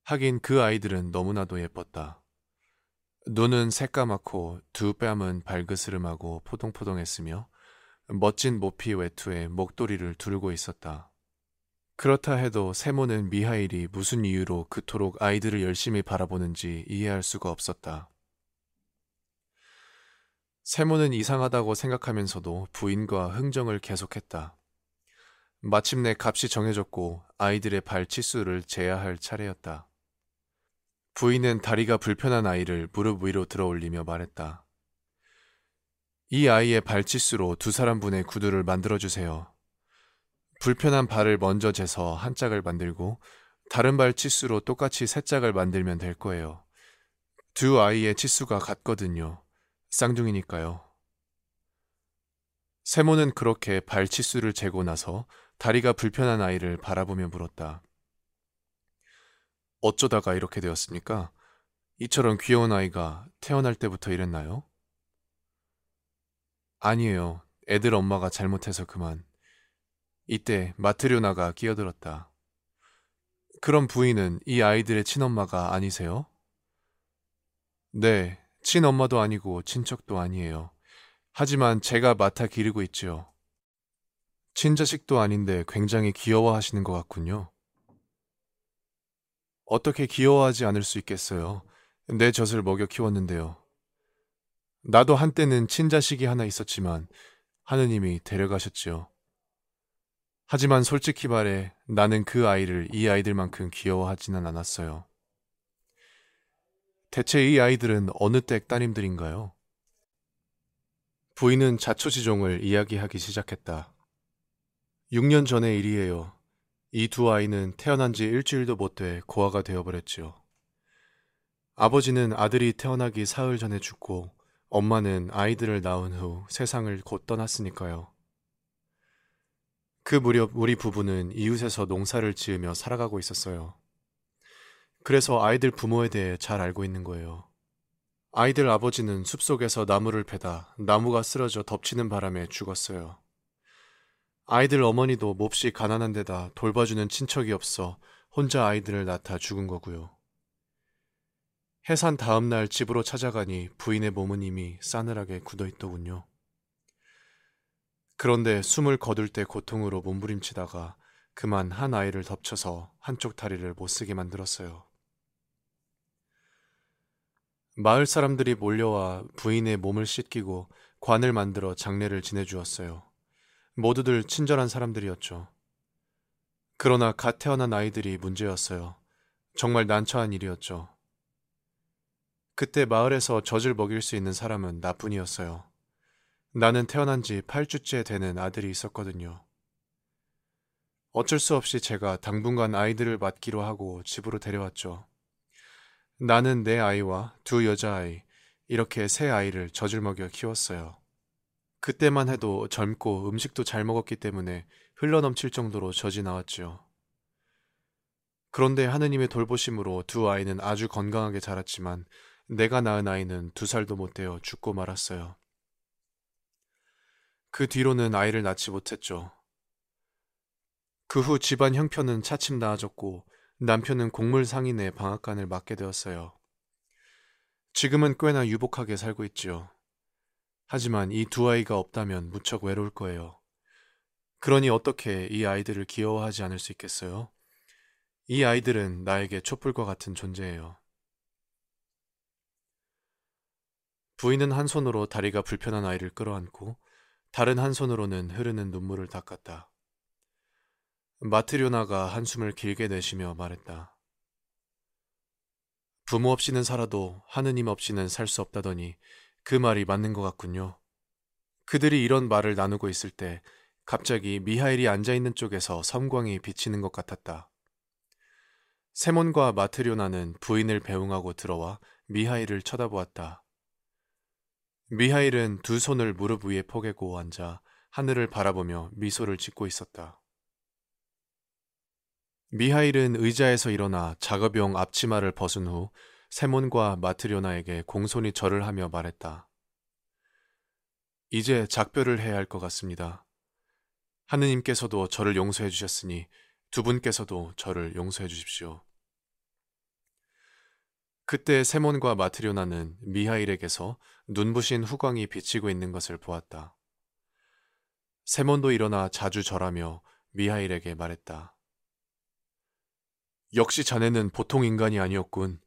하긴 그 아이들은 너무나도 예뻤다. 눈은 새까맣고 두 뺨은 발그스름하고 포동포동했으며 멋진 모피 외투에 목도리를 두르고 있었다. 그렇다 해도 세몬은 미하일이 무슨 이유로 그토록 아이들을 열심히 바라보는지 이해할 수가 없었다. 세몬은 이상하다고 생각하면서도 부인과 흥정을 계속했다. 마침내 값이 정해졌고 아이들의 발치수를 재야 할 차례였다. 부인은 다리가 불편한 아이를 무릎 위로 들어올리며 말했다. 이 아이의 발치수로 두 사람분의 구두를 만들어주세요. 불편한 발을 먼저 재서 한 짝을 만들고 다른 발 치수로 똑같이 세 짝을 만들면 될 거예요. 두 아이의 치수가 같거든요. 쌍둥이니까요. 세몬은 그렇게 발 치수를 재고 나서 다리가 불편한 아이를 바라보며 물었다. 어쩌다가 이렇게 되었습니까? 이처럼 귀여운 아이가 태어날 때부터 이랬나요? 아니에요. 애들 엄마가 잘못해서 그만. 이때 마트료나가 끼어들었다. 그럼 부인은 이 아이들의 친엄마가 아니세요? 네, 친엄마도 아니고 친척도 아니에요. 하지만 제가 맡아 기르고 있지요. 친자식도 아닌데 굉장히 귀여워하시는 것 같군요. 어떻게 귀여워하지 않을 수 있겠어요. 내 젖을 먹여 키웠는데요. 나도 한때는 친자식이 하나 있었지만 하느님이 데려가셨지요. 하지만 솔직히 말해 나는 그 아이를 이 아이들만큼 귀여워하지는 않았어요. 대체 이 아이들은 어느 댁 따님들인가요? 부인은 자초지종을 이야기하기 시작했다. 육 년 전의 일이에요. 이 두 아이는 태어난 지 일주일도 못 돼 고아가 되어버렸지요. 아버지는 아들이 태어나기 사흘 전에 죽고 엄마는 아이들을 낳은 후 세상을 곧 떠났으니까요. 그 무렵 우리 부부는 이웃에서 농사를 지으며 살아가고 있었어요. 그래서 아이들 부모에 대해 잘 알고 있는 거예요. 아이들 아버지는 숲속에서 나무를 패다 나무가 쓰러져 덮치는 바람에 죽었어요. 아이들 어머니도 몹시 가난한 데다 돌봐주는 친척이 없어 혼자 아이들을 낳다 죽은 거고요. 해산 다음 날 집으로 찾아가니 부인의 몸은 이미 싸늘하게 굳어있더군요. 그런데 숨을 거둘 때 고통으로 몸부림치다가 그만 한 아이를 덮쳐서 한쪽 다리를 못 쓰게 만들었어요. 마을 사람들이 몰려와 부인의 몸을 씻기고 관을 만들어 장례를 지내주었어요. 모두들 친절한 사람들이었죠. 그러나 갓 태어난 아이들이 문제였어요. 정말 난처한 일이었죠. 그때 마을에서 젖을 먹일 수 있는 사람은 나뿐이었어요. 나는 태어난 지 팔 주째 되는 아들이 있었거든요. 어쩔 수 없이 제가 당분간 아이들을 맡기로 하고 집으로 데려왔죠. 나는 내 아이와 두 여자아이, 이렇게 세 아이를 젖을 먹여 키웠어요. 그때만 해도 젊고 음식도 잘 먹었기 때문에 흘러넘칠 정도로 젖이 나왔지요. 그런데 하느님의 돌보심으로 두 아이는 아주 건강하게 자랐지만 내가 낳은 아이는 두 살도 못 되어 죽고 말았어요. 그 뒤로는 아이를 낳지 못했죠. 그 후 집안 형편은 차츰 나아졌고 남편은 곡물 상인의 방앗간을 맡게 되었어요. 지금은 꽤나 유복하게 살고 있지요. 하지만 이 두 아이가 없다면 무척 외로울 거예요. 그러니 어떻게 이 아이들을 귀여워하지 않을 수 있겠어요? 이 아이들은 나에게 촛불과 같은 존재예요. 부인은 한 손으로 다리가 불편한 아이를 끌어안고 다른 한 손으로는 흐르는 눈물을 닦았다. 마트료나가 한숨을 길게 내쉬며 말했다. 부모 없이는 살아도 하느님 없이는 살 수 없다더니 그 말이 맞는 것 같군요. 그들이 이런 말을 나누고 있을 때 갑자기 미하일이 앉아있는 쪽에서 섬광이 비치는 것 같았다. 세몬과 마트료나는 부인을 배웅하고 들어와 미하일을 쳐다보았다. 미하일은 두 손을 무릎 위에 포개고 앉아 하늘을 바라보며 미소를 짓고 있었다. 미하일은 의자에서 일어나 작업용 앞치마를 벗은 후 세몬과 마트료나에게 공손히 절을 하며 말했다. 이제 작별을 해야 할 것 같습니다. 하느님께서도 저를 용서해 주셨으니 두 분께서도 저를 용서해 주십시오. 그때 세몬과 마트료나는 미하일에게서 눈부신 후광이 비치고 있는 것을 보았다. 세몬도 일어나 자주 절하며 미하일에게 말했다. 역시 자네는 보통 인간이 아니었군.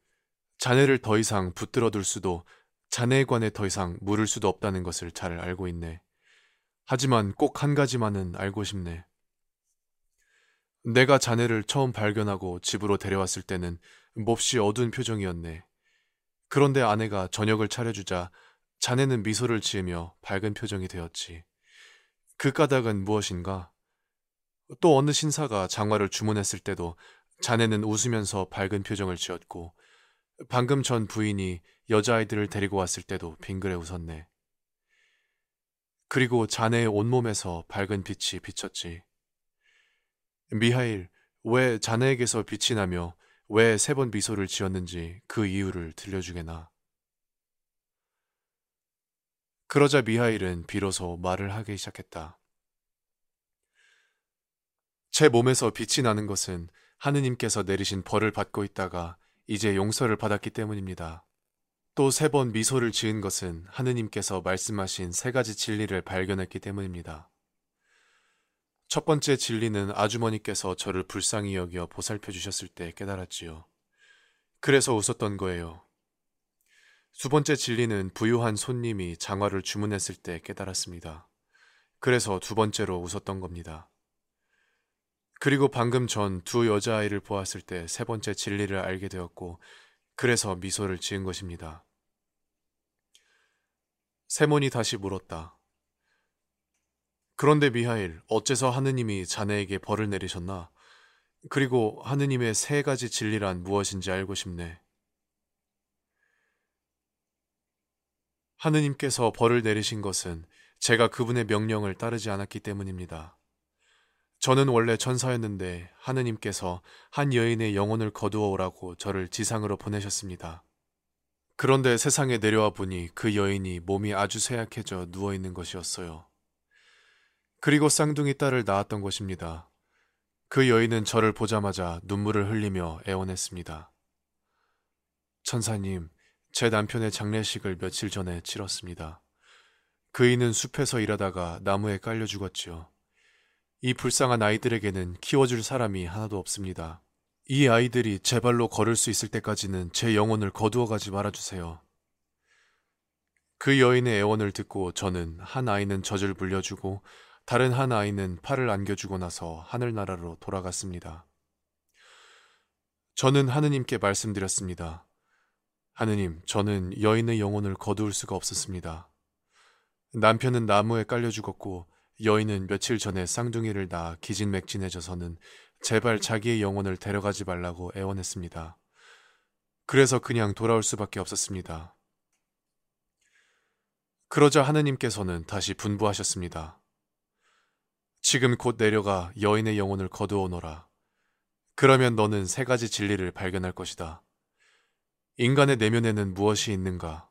자네를 더 이상 붙들어둘 수도, 자네에 관해 더 이상 물을 수도 없다는 것을 잘 알고 있네. 하지만 꼭 한 가지만은 알고 싶네. 내가 자네를 처음 발견하고 집으로 데려왔을 때는 몹시 어두운 표정이었네. 그런데 아내가 저녁을 차려주자 자네는 미소를 지으며 밝은 표정이 되었지. 그 까닭은 무엇인가? 또 어느 신사가 장화를 주문했을 때도 자네는 웃으면서 밝은 표정을 지었고 방금 전 부인이 여자아이들을 데리고 왔을 때도 빙그레 웃었네. 그리고 자네의 온몸에서 밝은 빛이 비쳤지. 미하일, 왜 자네에게서 빛이 나며 왜 세 번 미소를 지었는지 그 이유를 들려주게나. 그러자 미하일은 비로소 말을 하기 시작했다. 제 몸에서 빛이 나는 것은 하느님께서 내리신 벌을 받고 있다가 이제 용서를 받았기 때문입니다. 또 세 번 미소를 지은 것은 하느님께서 말씀하신 세 가지 진리를 발견했기 때문입니다. 첫 번째 진리는 아주머니께서 저를 불쌍히 여겨 보살펴 주셨을 때 깨달았지요. 그래서 웃었던 거예요. 두 번째 진리는 부유한 손님이 장화를 주문했을 때 깨달았습니다. 그래서 두 번째로 웃었던 겁니다. 그리고 방금 전 두 여자아이를 보았을 때 세 번째 진리를 알게 되었고 그래서 미소를 지은 것입니다. 세몬이 다시 물었다. 그런데 미하일, 어째서 하느님이 자네에게 벌을 내리셨나? 그리고 하느님의 세 가지 진리란 무엇인지 알고 싶네. 하느님께서 벌을 내리신 것은 제가 그분의 명령을 따르지 않았기 때문입니다. 저는 원래 천사였는데 하느님께서 한 여인의 영혼을 거두어 오라고 저를 지상으로 보내셨습니다. 그런데 세상에 내려와 보니 그 여인이 몸이 아주 쇠약해져 누워있는 것이었어요. 그리고 쌍둥이 딸을 낳았던 것입니다. 그 여인은 저를 보자마자 눈물을 흘리며 애원했습니다. 천사님, 제 남편의 장례식을 며칠 전에 치렀습니다. 그이는 숲에서 일하다가 나무에 깔려 죽었지요. 이 불쌍한 아이들에게는 키워줄 사람이 하나도 없습니다. 이 아이들이 제 발로 걸을 수 있을 때까지는 제 영혼을 거두어 가지 말아주세요. 그 여인의 애원을 듣고 저는 한 아이는 젖을 물려주고 다른 한 아이는 팔을 안겨주고 나서 하늘나라로 돌아갔습니다. 저는 하느님께 말씀드렸습니다. 하느님, 저는 여인의 영혼을 거두을 수가 없었습니다. 남편은 나무에 깔려 죽었고 여인은 며칠 전에 쌍둥이를 낳아 기진맥진해져서는 제발 자기의 영혼을 데려가지 말라고 애원했습니다. 그래서 그냥 돌아올 수밖에 없었습니다. 그러자 하느님께서는 다시 분부하셨습니다. 지금 곧 내려가 여인의 영혼을 거두어오너라. 그러면 너는 세 가지 진리를 발견할 것이다. 인간의 내면에는 무엇이 있는가?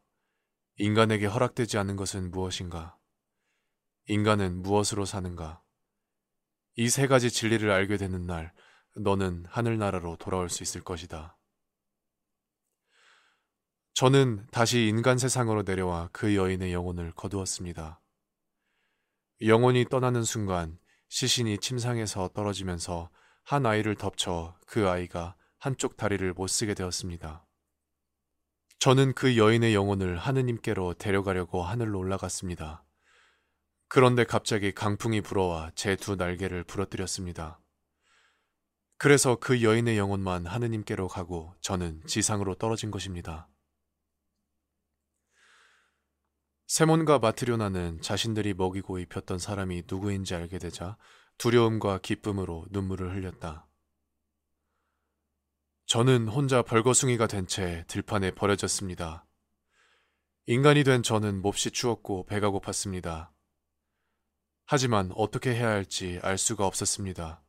인간에게 허락되지 않은 것은 무엇인가? 인간은 무엇으로 사는가? 이 세 가지 진리를 알게 되는 날 너는 하늘나라로 돌아올 수 있을 것이다. 저는 다시 인간 세상으로 내려와 그 여인의 영혼을 거두었습니다. 영혼이 떠나는 순간 시신이 침상에서 떨어지면서 한 아이를 덮쳐 그 아이가 한쪽 다리를 못 쓰게 되었습니다. 저는 그 여인의 영혼을 하느님께로 데려가려고 하늘로 올라갔습니다. 그런데 갑자기 강풍이 불어와 제 두 날개를 부러뜨렸습니다. 그래서 그 여인의 영혼만 하느님께로 가고 저는 지상으로 떨어진 것입니다. 세몬과 마트료나는 자신들이 먹이고 입혔던 사람이 누구인지 알게 되자 두려움과 기쁨으로 눈물을 흘렸다. 저는 혼자 벌거숭이가 된 채 들판에 버려졌습니다. 인간이 된 저는 몹시 추웠고 배가 고팠습니다. 하지만 어떻게 해야 할지 알 수가 없었습니다.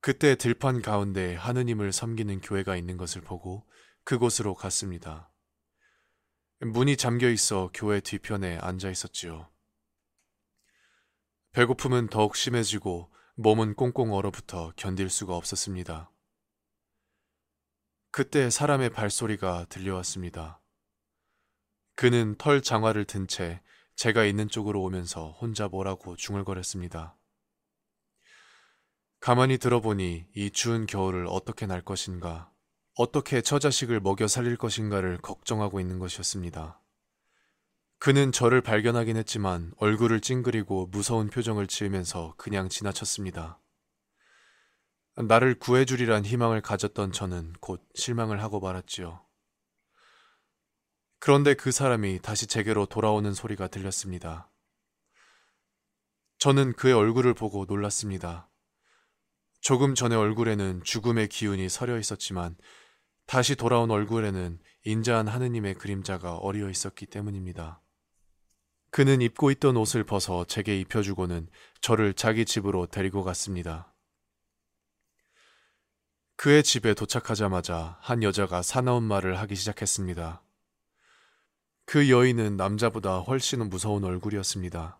그때 들판 가운데 하느님을 섬기는 교회가 있는 것을 보고 그곳으로 갔습니다. 문이 잠겨 있어 교회 뒤편에 앉아 있었지요. 배고픔은 더욱 심해지고 몸은 꽁꽁 얼어붙어 견딜 수가 없었습니다. 그때 사람의 발소리가 들려왔습니다. 그는 털 장화를 든 채 제가 있는 쪽으로 오면서 혼자 뭐라고 중얼거렸습니다. 가만히 들어보니 이 추운 겨울을 어떻게 날 것인가, 어떻게 처자식을 먹여 살릴 것인가를 걱정하고 있는 것이었습니다. 그는 저를 발견하긴 했지만 얼굴을 찡그리고 무서운 표정을 지으면서 그냥 지나쳤습니다. 나를 구해주리란 희망을 가졌던 저는 곧 실망을 하고 말았지요. 그런데 그 사람이 다시 제게로 돌아오는 소리가 들렸습니다. 저는 그의 얼굴을 보고 놀랐습니다. 조금 전에 얼굴에는 죽음의 기운이 서려 있었지만 다시 돌아온 얼굴에는 인자한 하느님의 그림자가 어리어 있었기 때문입니다. 그는 입고 있던 옷을 벗어 제게 입혀주고는 저를 자기 집으로 데리고 갔습니다. 그의 집에 도착하자마자 한 여자가 사나운 말을 하기 시작했습니다. 그 여인은 남자보다 훨씬 무서운 얼굴이었습니다.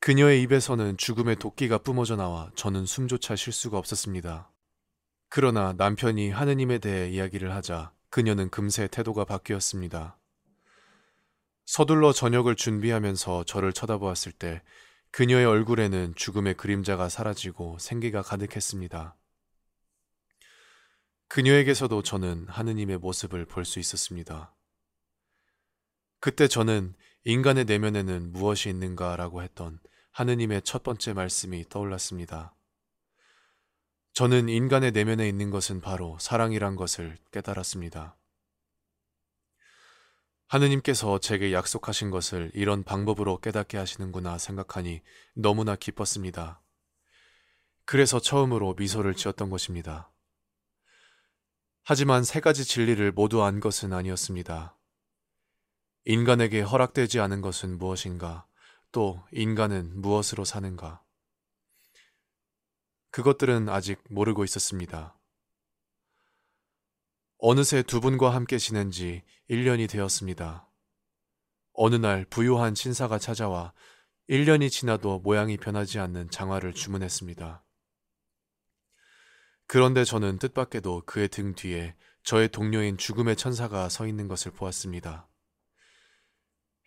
그녀의 입에서는 죽음의 도끼가 뿜어져 나와 저는 숨조차 쉴 수가 없었습니다. 그러나 남편이 하느님에 대해 이야기를 하자 그녀는 금세 태도가 바뀌었습니다. 서둘러 저녁을 준비하면서 저를 쳐다보았을 때 그녀의 얼굴에는 죽음의 그림자가 사라지고 생기가 가득했습니다. 그녀에게서도 저는 하느님의 모습을 볼 수 있었습니다. 그때 저는 인간의 내면에는 무엇이 있는가라고 했던 하느님의 첫 번째 말씀이 떠올랐습니다. 저는 인간의 내면에 있는 것은 바로 사랑이란 것을 깨달았습니다. 하느님께서 제게 약속하신 것을 이런 방법으로 깨닫게 하시는구나 생각하니 너무나 기뻤습니다. 그래서 처음으로 미소를 지었던 것입니다. 하지만 세 가지 진리를 모두 안 것은 아니었습니다. 인간에게 허락되지 않은 것은 무엇인가? 또 인간은 무엇으로 사는가? 그것들은 아직 모르고 있었습니다. 어느새 두 분과 함께 지낸 지 일 년이 되었습니다. 어느 날 부유한 신사가 찾아와 일 년이 지나도 모양이 변하지 않는 장화를 주문했습니다. 그런데 저는 뜻밖에도 그의 등 뒤에 저의 동료인 죽음의 천사가 서 있는 것을 보았습니다.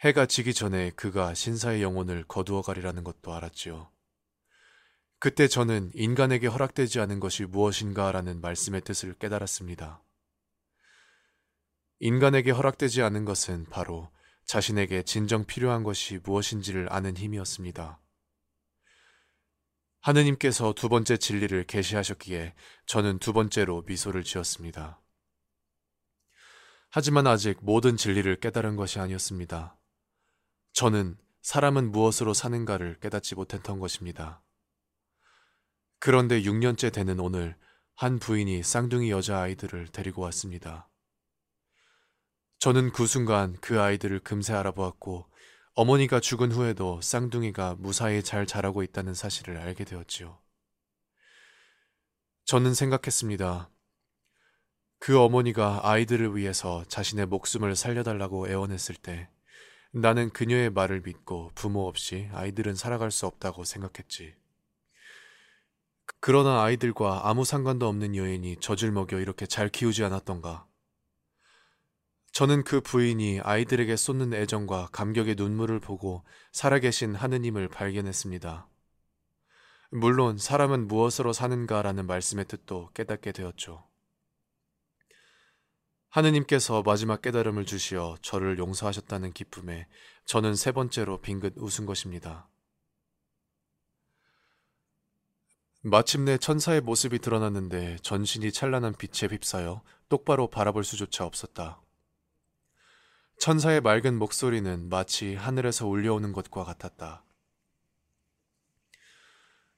해가 지기 전에 그가 신사의 영혼을 거두어 가리라는 것도 알았지요. 그때 저는 인간에게 허락되지 않은 것이 무엇인가라는 말씀의 뜻을 깨달았습니다. 인간에게 허락되지 않은 것은 바로 자신에게 진정 필요한 것이 무엇인지를 아는 힘이었습니다. 하느님께서 두 번째 진리를 계시하셨기에 저는 두 번째로 미소를 지었습니다. 하지만 아직 모든 진리를 깨달은 것이 아니었습니다. 저는 사람은 무엇으로 사는가를 깨닫지 못했던 것입니다. 그런데 육 년째 되는 오늘 한 부인이 쌍둥이 여자아이들을 데리고 왔습니다. 저는 그 순간 그 아이들을 금세 알아보았고 어머니가 죽은 후에도 쌍둥이가 무사히 잘 자라고 있다는 사실을 알게 되었지요. 저는 생각했습니다. 그 어머니가 아이들을 위해서 자신의 목숨을 살려달라고 애원했을 때 나는 그녀의 말을 믿고 부모 없이 아이들은 살아갈 수 없다고 생각했지. 그러나 아이들과 아무 상관도 없는 여인이 젖을 먹여 이렇게 잘 키우지 않았던가. 저는 그 부인이 아이들에게 쏟는 애정과 감격의 눈물을 보고 살아계신 하느님을 발견했습니다. 물론 사람은 무엇으로 사는가라는 말씀의 뜻도 깨닫게 되었죠. 하느님께서 마지막 깨달음을 주시어 저를 용서하셨다는 기쁨에 저는 세 번째로 빙긋 웃은 것입니다. 마침내 천사의 모습이 드러났는데 전신이 찬란한 빛에 휩싸여 똑바로 바라볼 수조차 없었다. 천사의 맑은 목소리는 마치 하늘에서 울려오는 것과 같았다.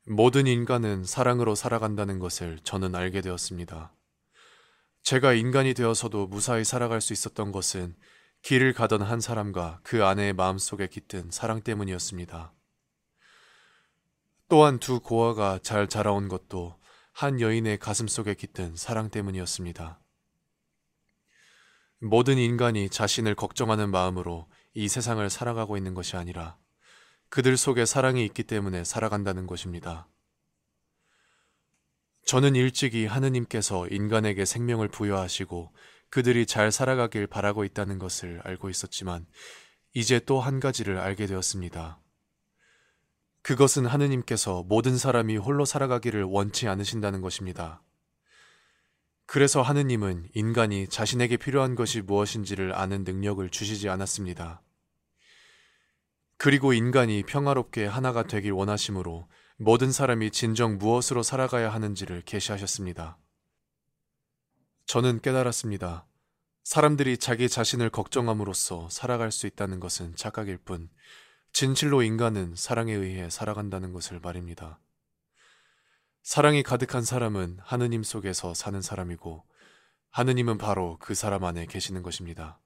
모든 인간은 사랑으로 살아간다는 것을 저는 알게 되었습니다. 제가 인간이 되어서도 무사히 살아갈 수 있었던 것은 길을 가던 한 사람과 그 아내의 마음속에 깃든 사랑 때문이었습니다. 또한 두 고아가 잘 자라온 것도 한 여인의 가슴속에 깃든 사랑 때문이었습니다. 모든 인간이 자신을 걱정하는 마음으로 이 세상을 살아가고 있는 것이 아니라 그들 속에 사랑이 있기 때문에 살아간다는 것입니다. 저는 일찍이 하느님께서 인간에게 생명을 부여하시고 그들이 잘 살아가길 바라고 있다는 것을 알고 있었지만 이제 또 한 가지를 알게 되었습니다. 그것은 하느님께서 모든 사람이 홀로 살아가기를 원치 않으신다는 것입니다. 그래서 하느님은 인간이 자신에게 필요한 것이 무엇인지를 아는 능력을 주시지 않았습니다. 그리고 인간이 평화롭게 하나가 되길 원하심으로 모든 사람이 진정 무엇으로 살아가야 하는지를 계시하셨습니다. 저는 깨달았습니다. 사람들이 자기 자신을 걱정함으로써 살아갈 수 있다는 것은 착각일 뿐, 진실로 인간은 사랑에 의해 살아간다는 것을 말입니다. 사랑이 가득한 사람은 하느님 속에서 사는 사람이고 하느님은 바로 그 사람 안에 계시는 것입니다.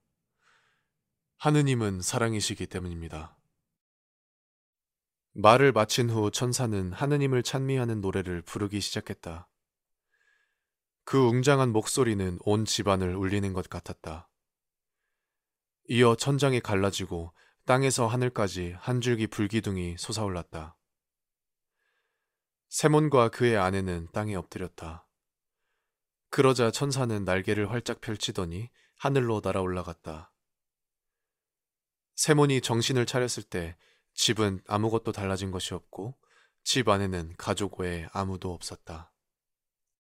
하느님은 사랑이시기 때문입니다. 말을 마친 후 천사는 하느님을 찬미하는 노래를 부르기 시작했다. 그 웅장한 목소리는 온 집안을 울리는 것 같았다. 이어 천장이 갈라지고 땅에서 하늘까지 한 줄기 불기둥이 솟아올랐다. 세몬과 그의 아내는 땅에 엎드렸다. 그러자 천사는 날개를 활짝 펼치더니 하늘로 날아올라갔다. 세몬이 정신을 차렸을 때 집은 아무것도 달라진 것이 없고 집 안에는 가족 외에 아무도 없었다.